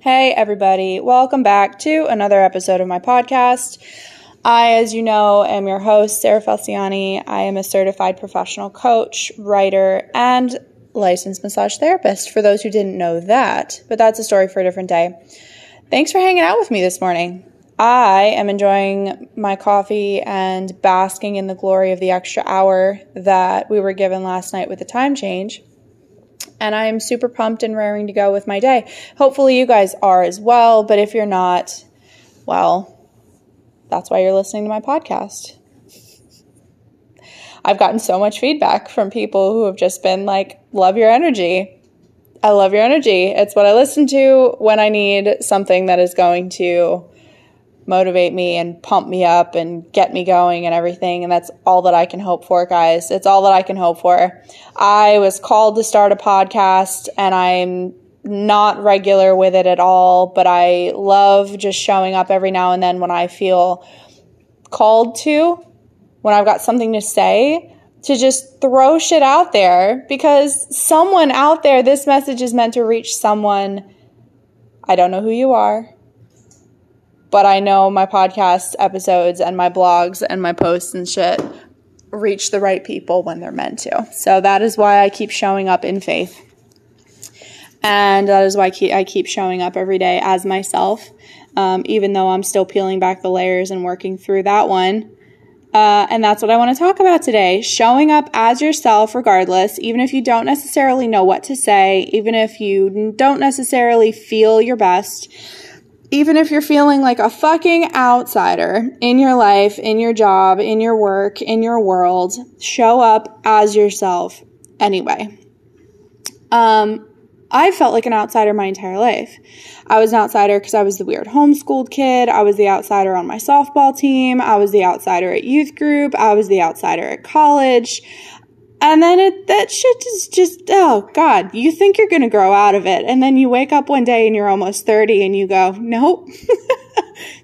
Hey everybody, welcome back to another episode of my podcast. I, as you know, am your host, Sarah Felsiani. I am a certified professional coach, writer, and licensed massage therapist, for those who didn't know that, but that's a story for a different day. Thanks for hanging out with me this morning. I am enjoying my coffee and basking in the glory of the extra hour that we were given last night with the time change. And I am super pumped and raring to go with my day. Hopefully you guys are as well, but if you're not, well, that's why you're listening to my podcast. I've gotten so much feedback from people who have just been like, love your energy. I love your energy. It's what I listen to when I need something that is going to motivate me and pump me up and get me going and everything. And that's all that I can hope for, guys. It's all that I can hope for. I was called to start a podcast and I'm not regular with it at all, but I love just showing up every now and then when I feel called to, when I've got something to say, to just throw shit out there, because someone out there, this message is meant to reach someone. I don't know who you are, but I know my podcast episodes and my blogs and my posts and shit reach the right people when they're meant to. So that is why I keep showing up in faith. And that is why I keep showing up every day as myself, even though I'm still peeling back the layers and working through that one. And that's what I want to talk about today. Showing up as yourself regardless, even if you don't necessarily know what to say, even if you don't necessarily feel your best, even if you're feeling like a fucking outsider in your life, in your job, in your work, in your world, show up as yourself anyway. I felt like an outsider my entire life. I was an outsider because I was the weird homeschooled kid. I was the outsider on my softball team. I was the outsider at youth group. I was the outsider at college. And then that shit is just, oh God, you think you're going to grow out of it. And then you wake up one day and you're almost 30 and you go, nope,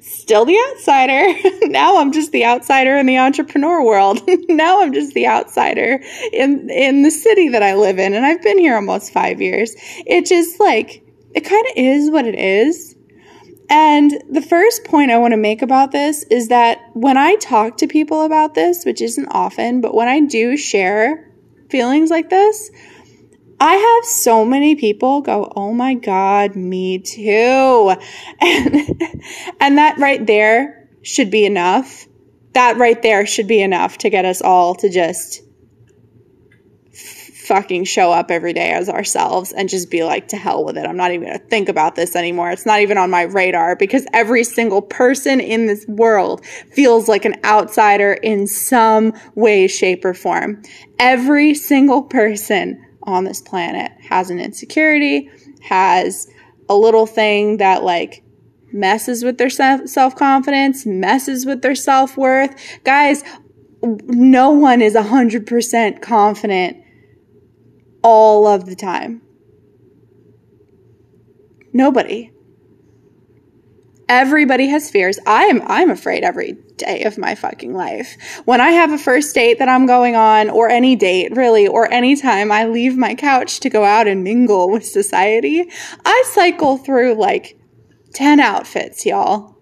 still the outsider. Now I'm just the outsider in the entrepreneur world. Now I'm just the outsider in the city that I live in. And I've been here almost 5 years. It just like, it kind of is what it is. And the first point I want to make about this is that when I talk to people about this, which isn't often, but when I do share feelings like this, I have so many people go, oh my God, me too. And that right there should be enough. That right there should be enough to get us all to just fucking show up every day as ourselves and just be like, to hell with it. I'm not even going to think about this anymore. It's not even on my radar, because every single person in this world feels like an outsider in some way, shape, or form. Every single person on this planet has an insecurity, has a little thing that like messes with their self-confidence, messes with their self-worth. Guys, no one is 100% confident all of the time. Nobody. Everybody has fears. I'm afraid every day of my fucking life. When I have a first date that I'm going on, or any date really, or any time I leave my couch to go out and mingle with society, I cycle through like 10 outfits, y'all.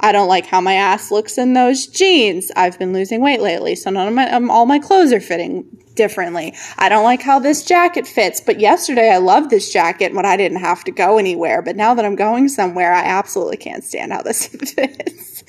I don't like how my ass looks in those jeans. I've been losing weight lately, so all my clothes are fitting differently. I don't like how this jacket fits, but yesterday I loved this jacket when I didn't have to go anywhere, but now that I'm going somewhere, I absolutely can't stand how this fits.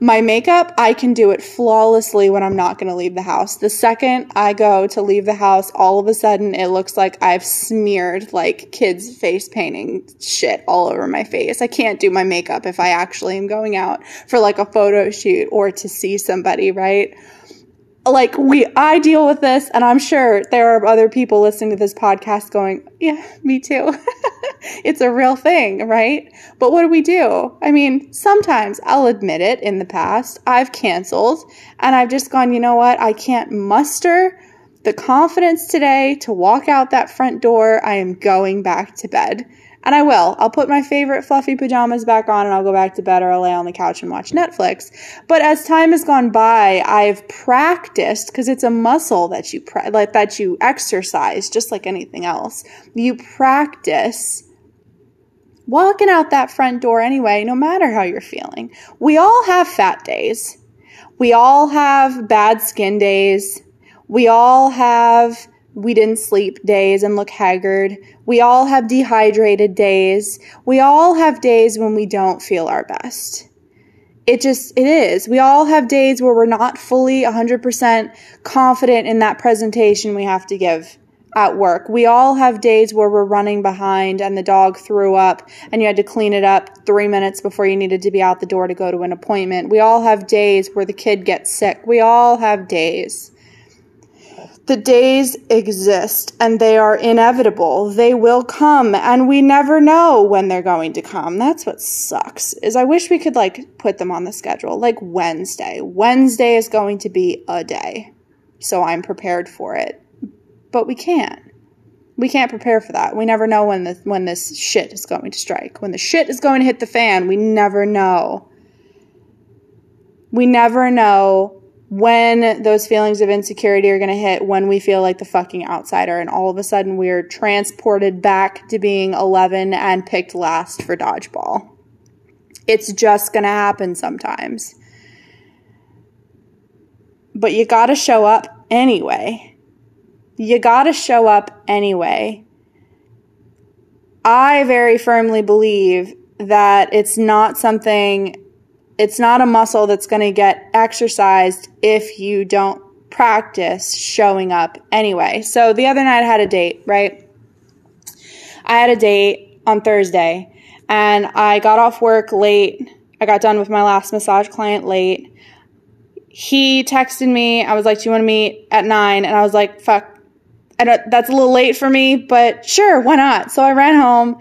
My makeup, I can do it flawlessly when I'm not going to leave the house. The second I go to leave the house, all of a sudden it looks like I've smeared like kids' face painting shit all over my face. I can't do my makeup if I actually am going out for like a photo shoot or to see somebody, right? Like I deal with this, and I'm sure there are other people listening to this podcast going, yeah, me too. It's a real thing, right? But what do we do? I mean, sometimes I'll admit it, in the past, I've canceled and I've just gone, you know what? I can't muster the confidence today to walk out that front door. I am going back to bed. And I will. I'll put my favorite fluffy pajamas back on and I'll go back to bed, or I'll lay on the couch and watch Netflix. But as time has gone by, I've practiced, because it's a muscle that you exercise, just like anything else. You practice walking out that front door anyway, no matter how you're feeling. We all have fat days. We all have bad skin days. We all have we didn't sleep days and look haggard. We all have dehydrated days. We all have days when we don't feel our best. It is. We all have days where we're not fully 100% confident in that presentation we have to give at work. We all have days where we're running behind and the dog threw up and you had to clean it up 3 minutes before you needed to be out the door to go to an appointment. We all have days where the kid gets sick. We all have days. The days exist and they are inevitable. They will come and we never know when they're going to come. That's what sucks, is I wish we could put them on the schedule. Like Wednesday. Wednesday is going to be a day, so I'm prepared for it. But we can't. We can't prepare for that. We never know when this shit is going to strike. When the shit is going to hit the fan, we never know. We never know when those feelings of insecurity are going to hit, when we feel like the fucking outsider and all of a sudden we're transported back to being 11 and picked last for dodgeball. It's just going to happen sometimes. But you got to show up anyway. You got to show up anyway. I very firmly believe that it's not a muscle that's going to get exercised if you don't practice showing up anyway. So the other night I had a date, right? I had a date on Thursday and I got off work late. I got done with my last massage client late. He texted me. I was like, do you want to meet at 9? And I was like, fuck, that's a little late for me, but sure, why not? So I ran home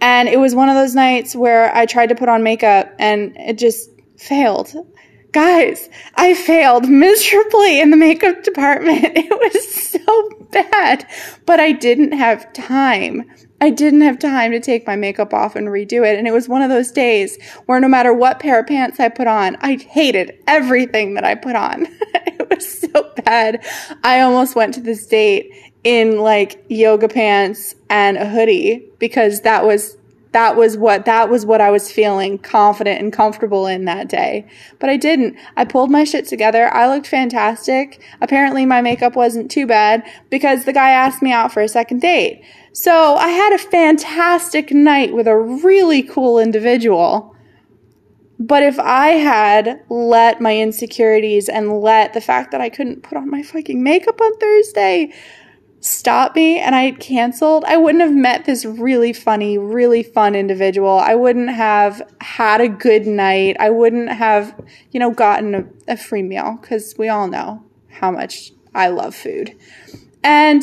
and it was one of those nights where I tried to put on makeup and it just failed. Guys, I failed miserably in the makeup department. It was so bad, but I didn't have time. I didn't have time to take my makeup off and redo it. And it was one of those days where no matter what pair of pants I put on, I hated everything that I put on. It was so bad. I almost went to this date in yoga pants and a hoodie because that was what I was feeling confident and comfortable in that day. But I didn't. I pulled my shit together. I looked fantastic. Apparently my makeup wasn't too bad because the guy asked me out for a second date. So I had a fantastic night with a really cool individual. But if I had let my insecurities and let the fact that I couldn't put on my fucking makeup on Thursday stop me and I had canceled, I wouldn't have met this really funny, really fun individual. I wouldn't have had a good night. I wouldn't have, gotten a free meal because we all know how much I love food. And,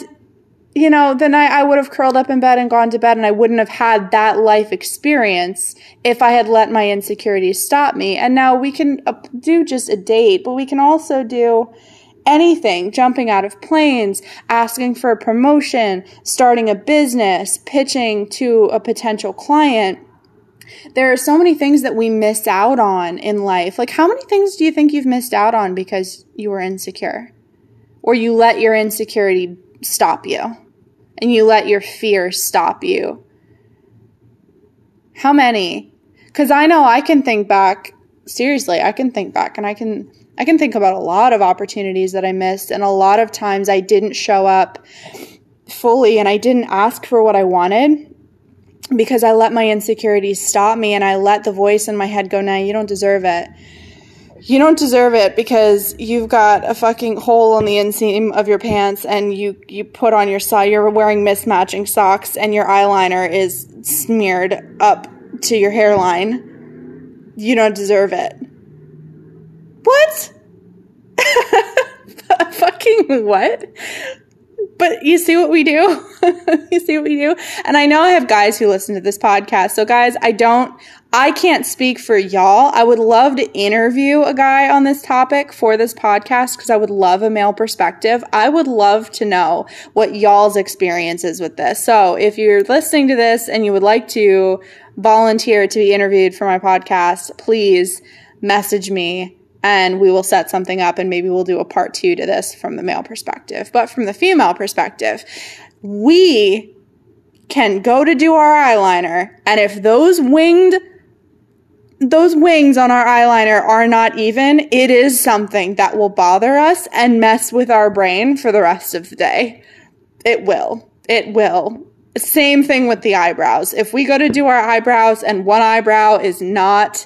then I would have curled up in bed and gone to bed and I wouldn't have had that life experience if I had let my insecurities stop me. And now we can do just a date, but we can also do anything, jumping out of planes, asking for a promotion, starting a business, pitching to a potential client. There are so many things that we miss out on in life. How many things do you think you've missed out on because you were insecure? Or you let your insecurity stop you, and you let your fear stop you? How many? Because I know I can think back. Seriously, I can think back and I can think about a lot of opportunities that I missed, and a lot of times I didn't show up fully and I didn't ask for what I wanted because I let my insecurities stop me and I let the voice in my head go, nah, you don't deserve it. You don't deserve it because you've got a fucking hole on the inseam of your pants and you put on your sock, you're wearing mismatching socks and your eyeliner is smeared up to your hairline. You don't deserve it. What? Fucking what? But you see what we do? You see what we do? And I know I have guys who listen to this podcast. So guys, I can't speak for y'all. I would love to interview a guy on this topic for this podcast because I would love a male perspective. I would love to know what y'all's experience is with this. So if you're listening to this and you would like to volunteer to be interviewed for my podcast, please message me. And we will set something up and maybe we'll do a part 2 to this from the male perspective. But from the female perspective, we can go to do our eyeliner, and if those wings on our eyeliner are not even, it is something that will bother us and mess with our brain for the rest of the day. It will. It will. Same thing with the eyebrows. If we go to do our eyebrows and one eyebrow is not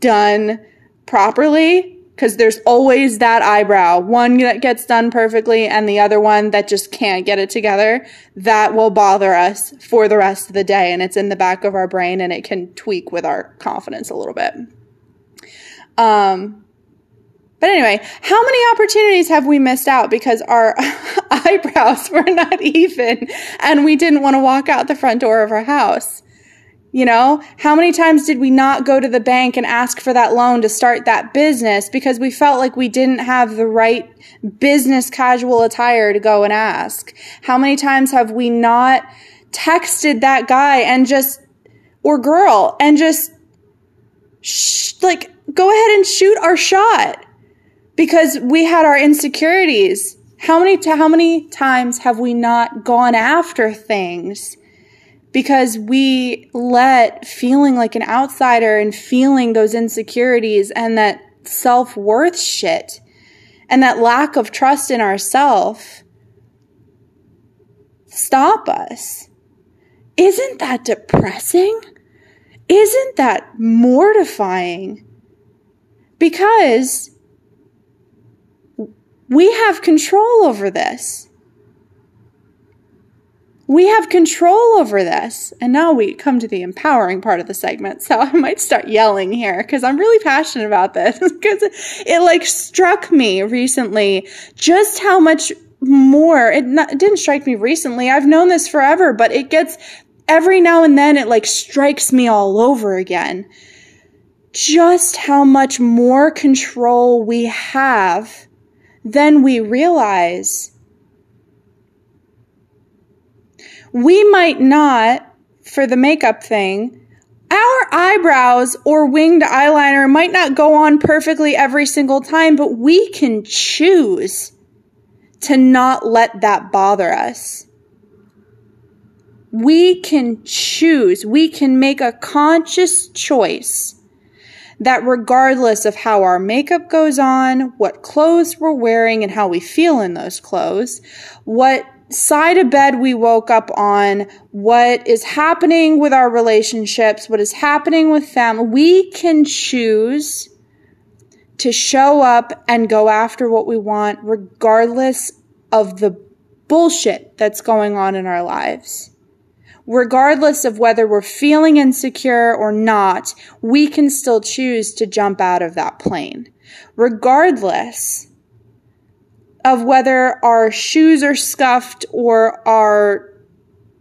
done properly, because there's always that eyebrow, one that gets done perfectly and the other one that just can't get it together, that will bother us for the rest of the day, and it's in the back of our brain, and it can tweak with our confidence a little bit. But anyway, how many opportunities have we missed out because our eyebrows were not even and we didn't want to walk out the front door of our house? You know, how many times did we not go to the bank and ask for that loan to start that business because we felt like we didn't have the right business casual attire to go and ask? How many times have we not texted that guy and just, or girl, and just, like, go ahead and shoot our shot because we had our insecurities? How many times have we not gone after things because we let feeling like an outsider and feeling those insecurities and that self-worth shit and that lack of trust in ourselves stop us? Isn't that depressing? Isn't that mortifying? Because we have control over this. We have control over this. And now we come to the empowering part of the segment. So I might start yelling here because I'm really passionate about this because it like struck me recently just how much more, it didn't strike me recently. I've known this forever, but it gets every now and then it like strikes me all over again. Just how much more control we have than we realize. We might not, for the makeup thing, our eyebrows or winged eyeliner might not go on perfectly every single time, but we can choose to not let that bother us. We can choose. We can make a conscious choice that regardless of how our makeup goes on, what clothes we're wearing and how we feel in those clothes, what side of bed we woke up on, what is happening with our relationships, what is happening with family, we can choose to show up and go after what we want regardless of the bullshit that's going on in our lives. Regardless of whether we're feeling insecure or not, we can still choose to jump out of that plane. Regardless of whether our shoes are scuffed or our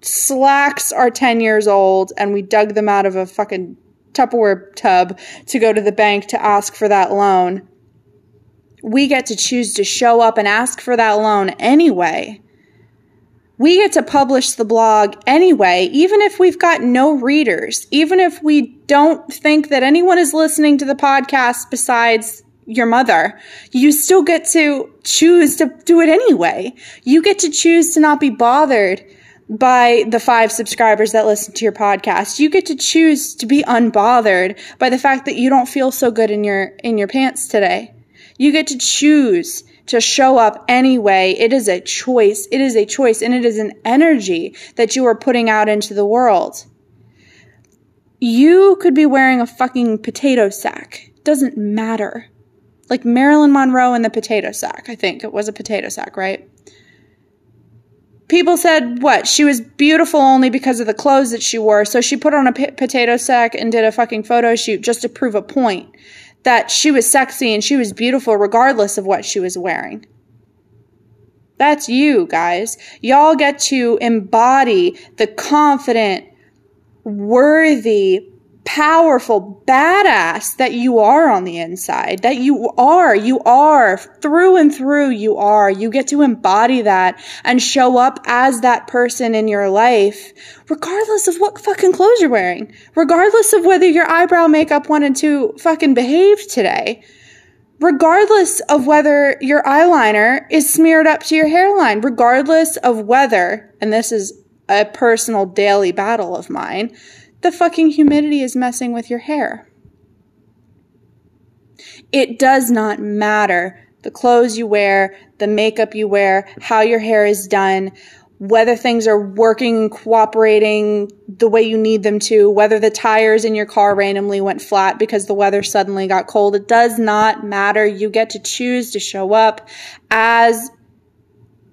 slacks are 10 years old and we dug them out of a fucking Tupperware tub to go to the bank to ask for that loan, we get to choose to show up and ask for that loan anyway. We get to publish the blog anyway, even if we've got no readers, even if we don't think that anyone is listening to the podcast besides your mother, you still get to choose to do it anyway. You get to choose to not be bothered by the 5 subscribers that listen to your podcast. You get to choose to be unbothered by the fact that you don't feel so good in your pants today. You get to choose to show up anyway. It is a choice. It is a choice, and it is an energy that you are putting out into the world. You could be wearing a fucking potato sack. Doesn't matter. Like Marilyn Monroe in the potato sack. I think it was a potato sack, right? People said, what? She was beautiful only because of the clothes that she wore. So she put on a potato sack and did a fucking photo shoot just to prove a point that she was sexy and she was beautiful regardless of what she was wearing. That's you, guys. Y'all get to embody the confident, worthy, powerful badass that you are on the inside, that you are through and through. You get to embody that and show up as that person in your life, regardless of what fucking clothes you're wearing, regardless of whether your eyebrow makeup wanted to fucking behave today, regardless of whether your eyeliner is smeared up to your hairline, regardless of whether, and this is a personal daily battle of mine. The fucking humidity is messing with your hair. It does not matter the clothes you wear, the makeup you wear, how your hair is done, whether things are working and cooperating the way you need them to, whether the tires in your car randomly went flat because the weather suddenly got cold. It does not matter. You get to choose to show up as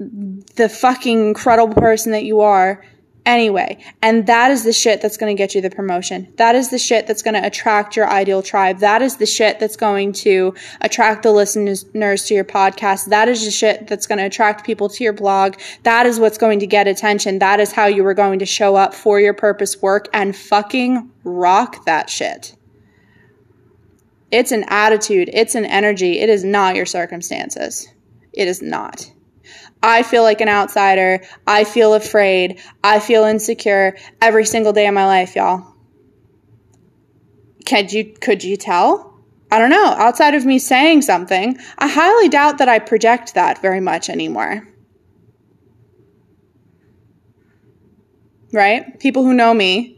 the fucking incredible person that you are anyway. And that is the shit that's going to get you the promotion. That is the shit that's going to attract your ideal tribe. That is the shit that's going to attract the listeners to your podcast. That is the shit that's going to attract people to your blog. That is what's going to get attention. That is how you are going to show up for your purpose work and fucking rock that shit. It's an attitude. It's an energy. It is not your circumstances. It is not. I feel like an outsider. I feel afraid. I feel insecure every single day of my life, y'all. Could you tell? I don't know. Outside of me saying something, I highly doubt that I project that very much anymore. Right? People who know me,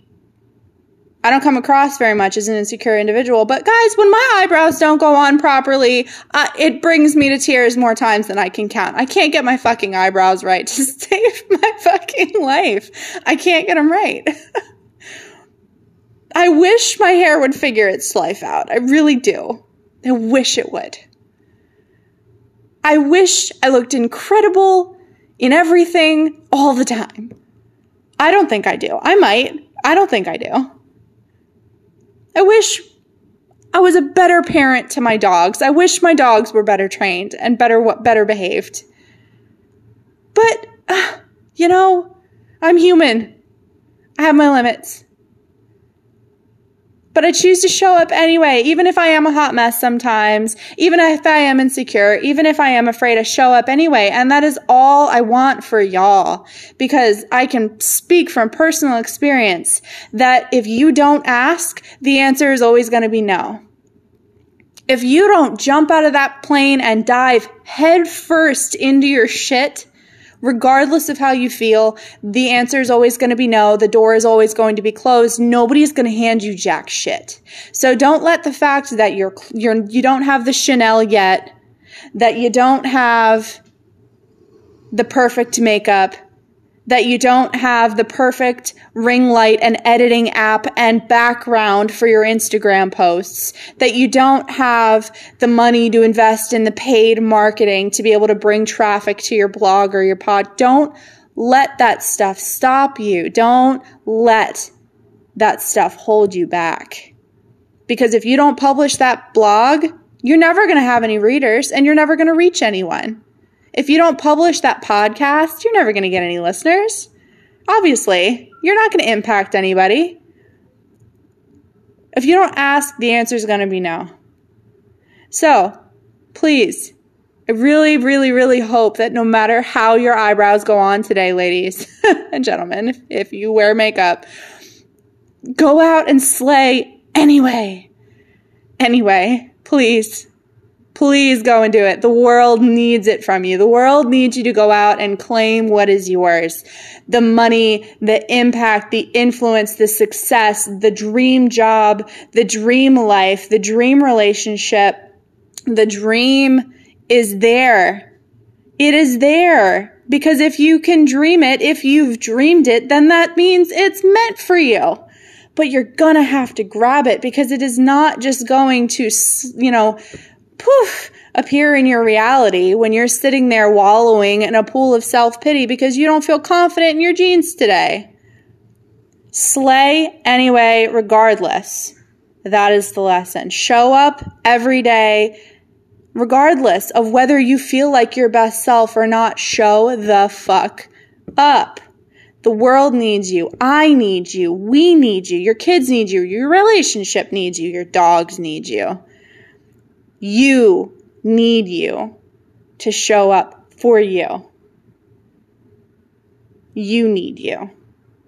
I don't come across very much as an insecure individual, but guys, when my eyebrows don't go on properly, it brings me to tears more times than I can count. I can't get my fucking eyebrows right to save my fucking life. I can't get them right. I wish my hair would figure its life out. I really do. I wish it would. I wish I looked incredible in everything all the time. I don't think I do. I might. I don't think I do. I wish I was a better parent to my dogs. I wish my dogs were better trained and better behaved. But, I'm human. I have my limits. But I choose to show up anyway, even if I am a hot mess sometimes, even if I am insecure, even if I am afraid, I show up anyway. And that is all I want for y'all, because I can speak from personal experience that if you don't ask, the answer is always going to be no. If you don't jump out of that plane and dive head first into your shit, regardless of how you feel, the answer is always going to be no. The door is always going to be closed. Nobody's going to hand you jack shit. So don't let the fact that you don't have the Chanel yet, that you don't have the perfect makeup, that you don't have the perfect ring light and editing app and background for your Instagram posts, that you don't have the money to invest in the paid marketing to be able to bring traffic to your blog or your pod. Don't let that stuff stop you. Don't let that stuff hold you back. Because if you don't publish that blog, you're never going to have any readers and you're never going to reach anyone. If you don't publish that podcast, you're never going to get any listeners. Obviously, you're not going to impact anybody. If you don't ask, the answer is going to be no. So, please, I really, really, really hope that no matter how your eyebrows go on today, ladies and gentlemen, if you wear makeup, go out and slay anyway. Anyway, please. Please go and do it. The world needs it from you. The world needs you to go out and claim what is yours. The money, the impact, the influence, the success, the dream job, the dream life, the dream relationship. The dream is there. It is there. Because if you can dream it, if you've dreamed it, then that means it's meant for you. But you're going to have to grab it because it is not just going to, poof, appear in your reality when you're sitting there wallowing in a pool of self-pity because you don't feel confident in your jeans today. Slay anyway, regardless. That is the lesson. Show up every day, regardless of whether you feel like your best self or not. Show the fuck up. The world needs you. I need you. We need you. Your kids need you. Your relationship needs you. Your dogs need you. You need you to show up for you. You need you.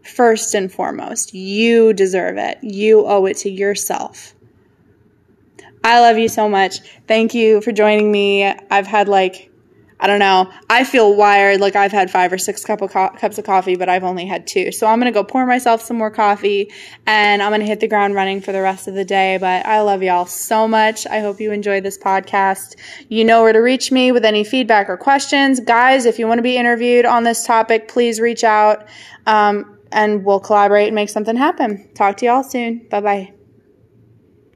First and foremost, you deserve it. You owe it to yourself. I love you so much. Thank you for joining me. I've had I don't know. I feel wired. Like I've had 5 or 6 cups of coffee, but I've only had 2. So I'm going to go pour myself some more coffee and I'm going to hit the ground running for the rest of the day. But I love y'all so much. I hope you enjoy this podcast. You know where to reach me with any feedback or questions. Guys, if you want to be interviewed on this topic, please reach out and we'll collaborate and make something happen. Talk to y'all soon. Bye-bye.